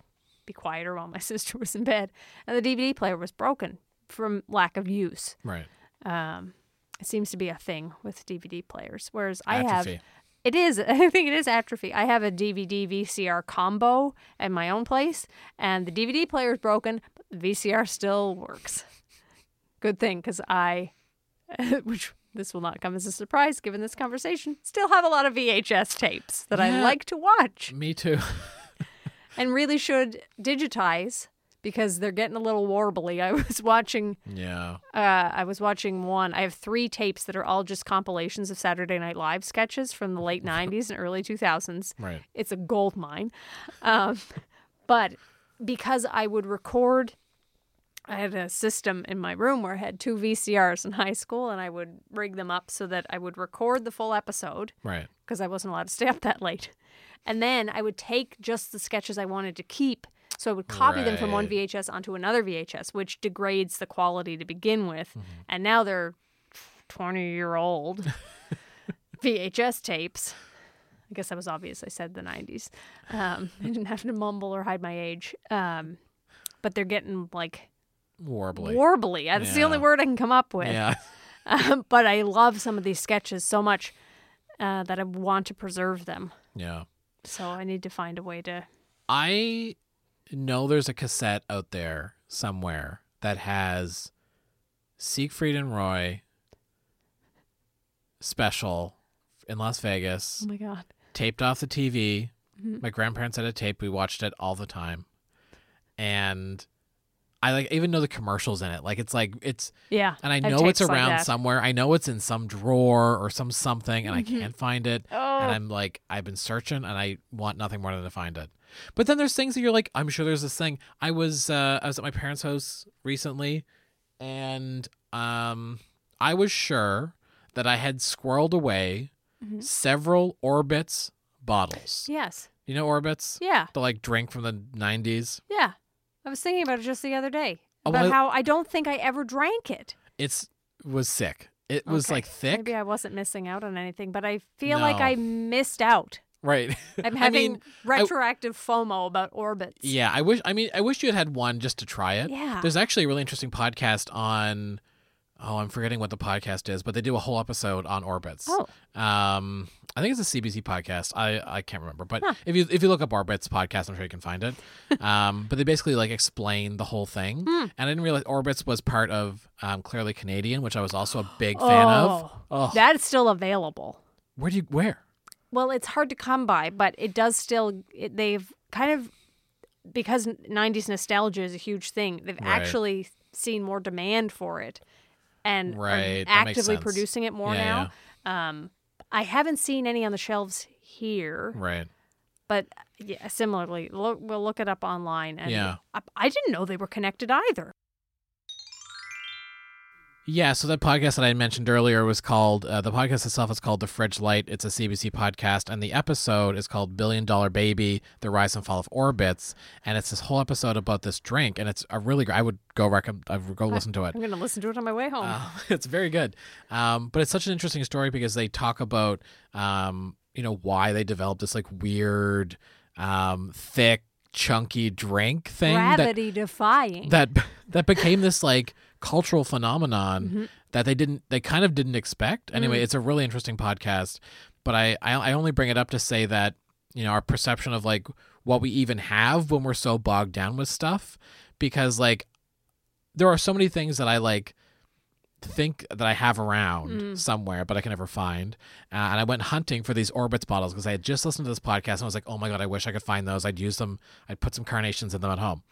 be quieter while my sister was in bed. And the DVD player was broken from lack of use. Right. It seems to be a thing with DVD players, whereas atrophy. I think it is atrophy. I have a DVD VCR combo at my own place, and the DVD player is broken, but the VCR still works. Good thing, because which this will not come as a surprise given this conversation, still have a lot of VHS tapes that I like to watch. Me too. And really should digitize. Because they're getting a little warbly. I was watching. Yeah. I was watching one. I have 3 tapes that are all just compilations of Saturday Night Live sketches from the late '90s and early 2000s. Right. It's a gold mine. But because I would record, I had a system in my room where I had 2 VCRs in high school, and I would rig them up so that I would record the full episode. Right. Because I wasn't allowed to stay up that late, and then I would take just the sketches I wanted to keep. So I would copy them from one VHS onto another VHS, which degrades the quality to begin with. Mm-hmm. And now they're 20-year-old VHS tapes. I guess that was obvious. I said the 90s. I didn't have to mumble or hide my age. But they're getting like... Warbly. That's the only word I can come up with. Yeah. But I love some of these sketches so much that I want to preserve them. Yeah. So I need to find a way to... I know there's a cassette out there somewhere that has Siegfried and Roy special in Las Vegas. Oh my God. Taped off the TV. Mm-hmm. My grandparents had a tape. We watched it all the time. And I even know the commercials in it. And I know it's around somewhere. I know it's in some drawer or something, and I can't find it. Oh. And I'm like, I've been searching, and I want nothing more than to find it. But then there's things that you're like, I'm sure there's this thing. I was at my parents' house recently, and I was sure that I had squirreled away several Orbitz bottles. Yes. You know Orbitz? Yeah. The drink from the 90s. Yeah. I was thinking about it just the other day, how I don't think I ever drank it. It was sick. It was thick. Maybe I wasn't missing out on anything, but I feel like I missed out. Right. I'm having retroactive FOMO about Orbitz. Yeah, I wish you had one just to try it. Yeah. There's actually a really interesting podcast on I'm forgetting what the podcast is, but they do a whole episode on Orbitz. Oh. I think it's a CBC podcast. I can't remember, but if you look up Orbitz podcast, I'm sure you can find it. But they basically like explain the whole thing. Mm. And I didn't realize Orbitz was part of Clearly Canadian, which I was also a big fan of. Oh. That's still available. Where? Well, it's hard to come by, but it does still. They've kind of, because 90s nostalgia is a huge thing, they've actually seen more demand for it. And are actively producing it more now. Yeah. I haven't seen any on the shelves here. Right. But yeah, similarly, we'll look it up online. And yeah. I didn't know they were connected either. Yeah, so that podcast that I mentioned earlier was called, the podcast itself is called The Fridge Light. It's a CBC podcast, and the episode is called $1 Billion Baby, The Rise and Fall of Orbitz, and it's this whole episode about this drink, and it's a really great, I would go listen to it. I'm going to listen to it on my way home. It's very good. But it's such an interesting story because they talk about, why they developed this like weird, thick, chunky drink thing. Gravity-defying. That became this like... cultural phenomenon that they kind of didn't expect. Anyway, it's a really interesting podcast, but I only bring it up to say that, our perception of like what we even have when we're so bogged down with stuff, because like there are so many things that I like think that I have around somewhere, but I can never find. And I went hunting for these Orbitz bottles because I had just listened to this podcast and I was like, oh my God, I wish I could find those. I'd use them. I'd put some carnations in them at home.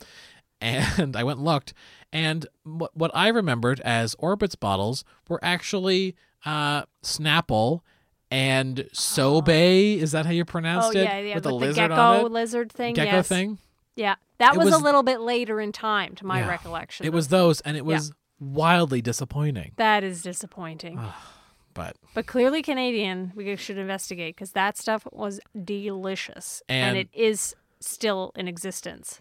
And I went and looked, and what I remembered as Orbitz bottles were actually Snapple and Sobe. Is that how you pronounced it? Yeah. With the lizard on it. Gecko thing. Yeah, that was a little bit later in time, to my recollection. It was those, and it was wildly disappointing. That is disappointing. But Clearly Canadian, we should investigate, because that stuff was delicious, and it is still in existence.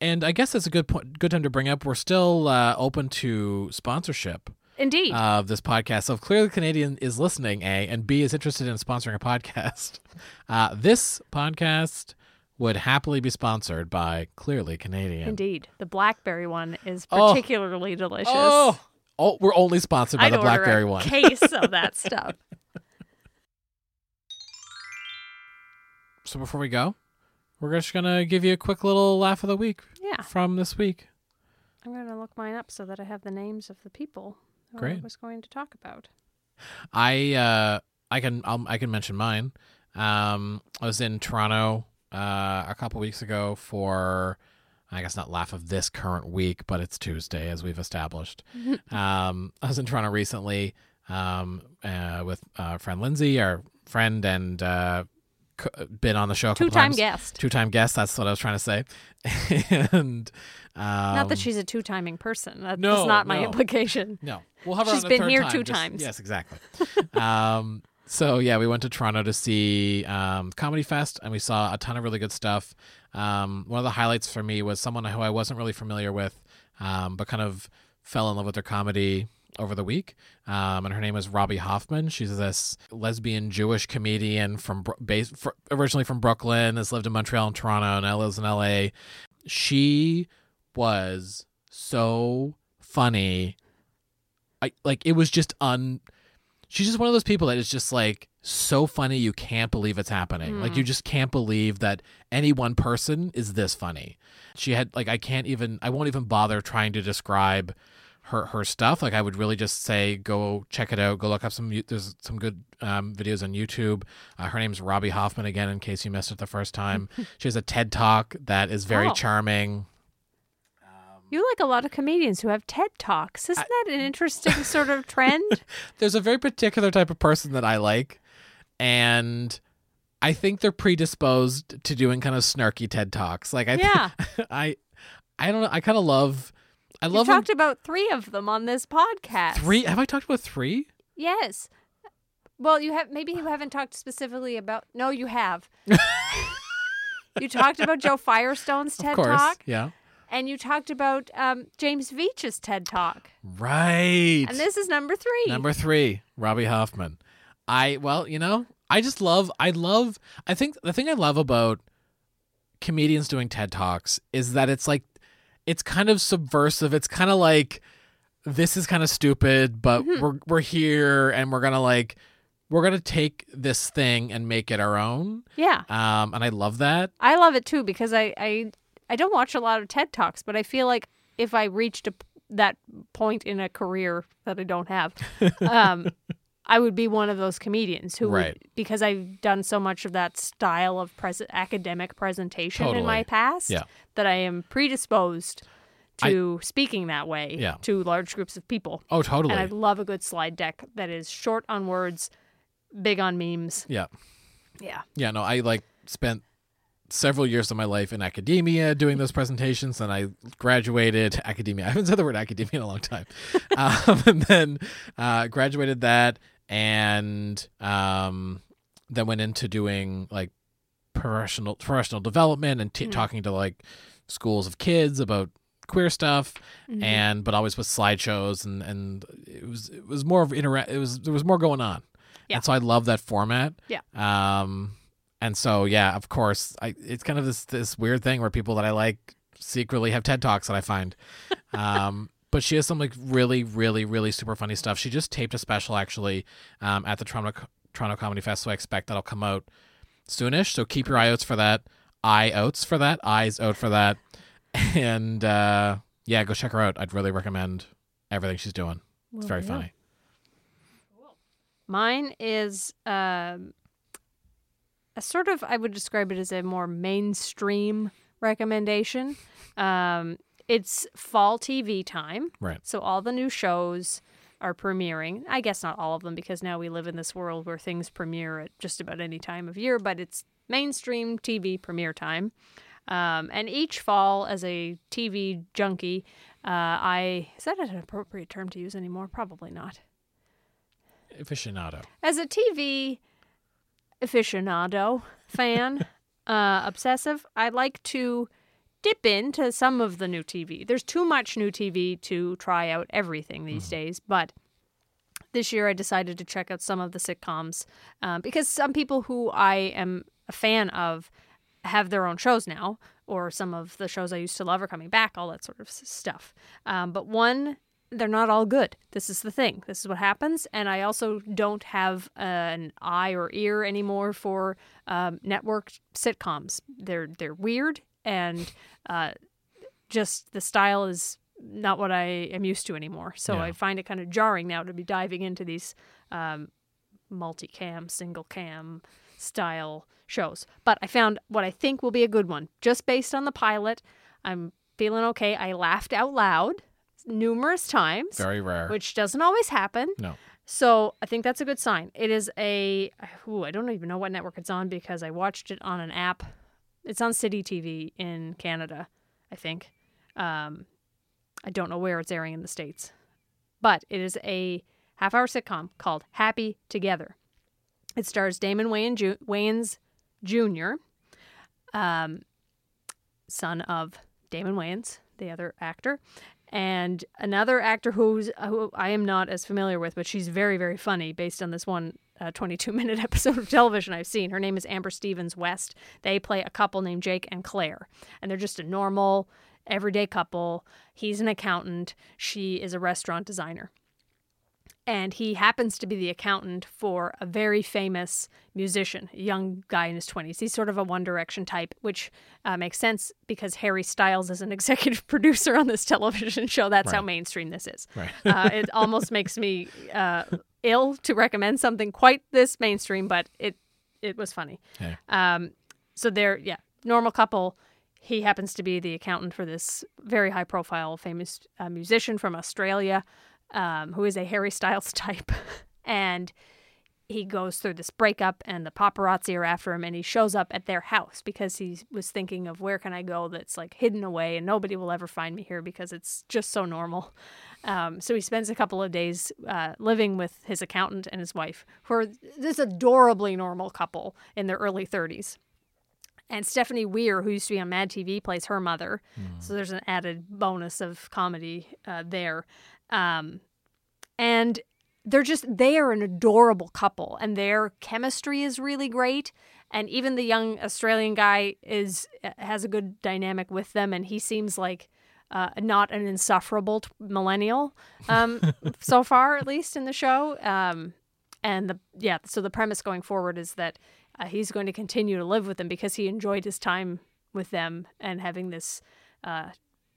And I guess that's a good time to bring up. We're still open to sponsorship. Indeed. Of this podcast. So if Clearly Canadian is listening, A, and B, is interested in sponsoring a podcast, this podcast would happily be sponsored by Clearly Canadian. Indeed. The blackberry one is particularly delicious. Oh, we're only sponsored by the blackberry one. I'd order a case of that stuff. So before we go, we're just going to give you a quick little laugh of the week from this week. I'm going to look mine up so that I have the names of the people who I was going to talk about. I can mention mine. I was in Toronto a couple weeks ago for, I guess not laugh of this current week, but it's Tuesday as we've established. I was in Toronto recently with our friend Lindsay, our friend and been on the show a couple times. Two-time guest, that's what I was trying to say. And not that she's a two-timing person. That's not my implication. No. We'll have her she's on the been here time. 2 times. Yes, exactly. So yeah, we went to Toronto to see Comedy Fest, and we saw a ton of really good stuff. One of the highlights for me was someone who I wasn't really familiar with, but kind of fell in love with their comedy over the week, and her name is Robbie Hoffman. She's this lesbian Jewish comedian originally from Brooklyn, has lived in Montreal and Toronto, and now lives in LA. She was so funny. She's just one of those people that is just like so funny you can't believe it's happening. Like you just can't believe that any one person is this funny. She had I won't even bother trying to describe her stuff. Like I would really just say go check it out, go look up there's some good videos on YouTube. Her name's Robbie Hoffman, again in case you missed it the first time. She has a TED Talk that is very charming. You like a lot of comedians who have TED Talks. Isn't that an interesting sort of trend? There's a very particular type of person that I like, and I think they're predisposed to doing kind of snarky TED Talks. Like I don't know, I kind of love you talked about 3 of them on this podcast. 3? Have I talked about 3? Yes. Well, you have. Maybe you haven't talked specifically about... No, you have. You talked about Joe Firestone's TED Talk. Of course, yeah. And you talked about James Veitch's TED Talk. Right. And this is number 3. Number 3, Robbie Hoffman. Well, I think I love about comedians doing TED Talks is that it's like, it's kind of subversive. It's kind of like, this is kind of stupid, but we're here and we're going to take this thing and make it our own. Yeah. And I love that. I love it too, because I don't watch a lot of TED Talks, but I feel like if I reached that point in a career that I don't have, I would be one of those comedians who, right, would, because I've done so much of that style of academic presentation, totally, in my past, yeah, that I am predisposed to speaking that way, yeah, to large groups of people. Oh, totally. And I love a good slide deck that is short on words, big on memes. Yeah. Yeah. Yeah, no, I spent several years of my life in academia doing those presentations, and I graduated academia. I haven't said the word academia in a long time. And then graduated that, and then went into doing professional development and talking to schools of kids about queer stuff, and but always with slideshows, and it was more of there was more going on, yeah, and so I love that format, yeah. And so yeah, of course, it's kind of this weird thing where people that I like secretly have TED Talks that I find, but she has some really, really, really super funny stuff. She just taped a special actually at the Toronto Comedy Fest, so I expect that'll come out soonish. So keep your eyes out for that. And yeah, go check her out. I'd really recommend everything she's doing. It's very funny. Cool. Mine is a sort of, I would describe it as a more mainstream recommendation. It's fall TV time. Right. So all the new shows are premiering. I guess not all of them, because now we live in this world where things premiere at just about any time of year, but it's mainstream TV premiere time. And each fall, as a TV junkie, is that an appropriate term to use anymore? Probably not. Aficionado. As a TV aficionado fan, obsessive, I like to dip into some of the new TV. There's too much new TV to try out everything these days, but this year I decided to check out some of the sitcoms, because some people who I am a fan of have their own shows now, or some of the shows I used to love are coming back, all that sort of stuff. But one, they're not all good. This is the thing. This is what happens. And I also don't have an eye or ear anymore for network sitcoms. They're weird, and just the style is not what I am used to anymore. So yeah. I find it kind of jarring now to be diving into these multi-cam, single-cam style shows. But I found what I think will be a good one. Just based on the pilot, I'm feeling okay. I laughed out loud numerous times. Very rare. Which doesn't always happen. No. So I think that's a good sign. It is I don't even know what network it's on, because I watched it on an app. It's on City TV in Canada, I think. I don't know where it's airing in the States. But it is a half-hour sitcom called Happy Together. It stars Damon Wayans Jr., son of Damon Wayans, the other actor, and another actor who I am not as familiar with, but she's very, very funny based on this one 22-minute episode of television I've seen. Her name is Amber Stevens West. They play a couple named Jake and Claire, and they're just a normal, everyday couple. He's an accountant. She is a restaurant designer. And he happens to be the accountant for a very famous musician, a young guy in his 20s. He's sort of a One Direction type, which makes sense because Harry Styles is an executive producer on this television show. That's right. How mainstream this is. Right. It almost makes me ill to recommend something quite this mainstream, but it was funny. Yeah. So they're, normal couple. He happens to be the accountant for this very high-profile famous musician from Australia, who is a Harry Styles type, and he goes through this breakup, and the paparazzi are after him, and he shows up at their house because he was thinking of, where can I go that's hidden away and nobody will ever find me here because it's just so normal. So he spends a couple of days living with his accountant and his wife, who are this adorably normal couple in their early 30s. And Stephanie Weir, who used to be on Mad TV, plays her mother. Mm. So there's an added bonus of comedy there. And they are an adorable couple, and their chemistry is really great. And even the young Australian guy has a good dynamic with them, and he seems like not an insufferable millennial so far, at least in the show. So the premise going forward is that he's going to continue to live with them because he enjoyed his time with them and having this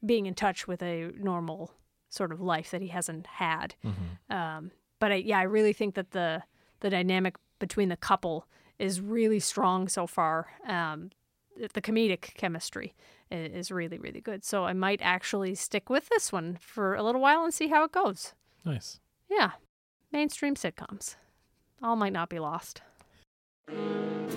being in touch with a normal sort of life that he hasn't had. Mm-hmm. But I really think that the dynamic between the couple is really strong so far. The comedic chemistry is really, really good. So I might actually stick with this one for a little while and see how it goes. Nice. Yeah. Mainstream sitcoms. All might not be lost. You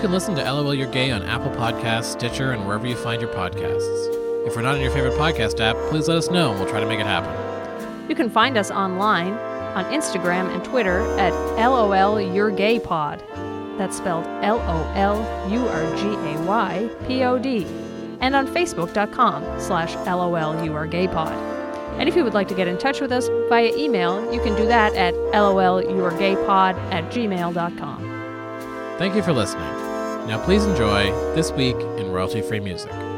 can listen to LOL You're Gay on Apple Podcasts, Stitcher, and wherever you find your podcasts. If we're not on your favorite podcast app, please let us know and we'll try to make it happen. You can find us online on Instagram and Twitter at LOL You're Gay Pod. That's spelled LOLURGAYPOD. And on Facebook.com/LOLURGayPod. And if you would like to get in touch with us via email, you can do that at LOLURGayPod@gmail.com. Thank you for listening. Now please enjoy This Week in Royalty Free Music.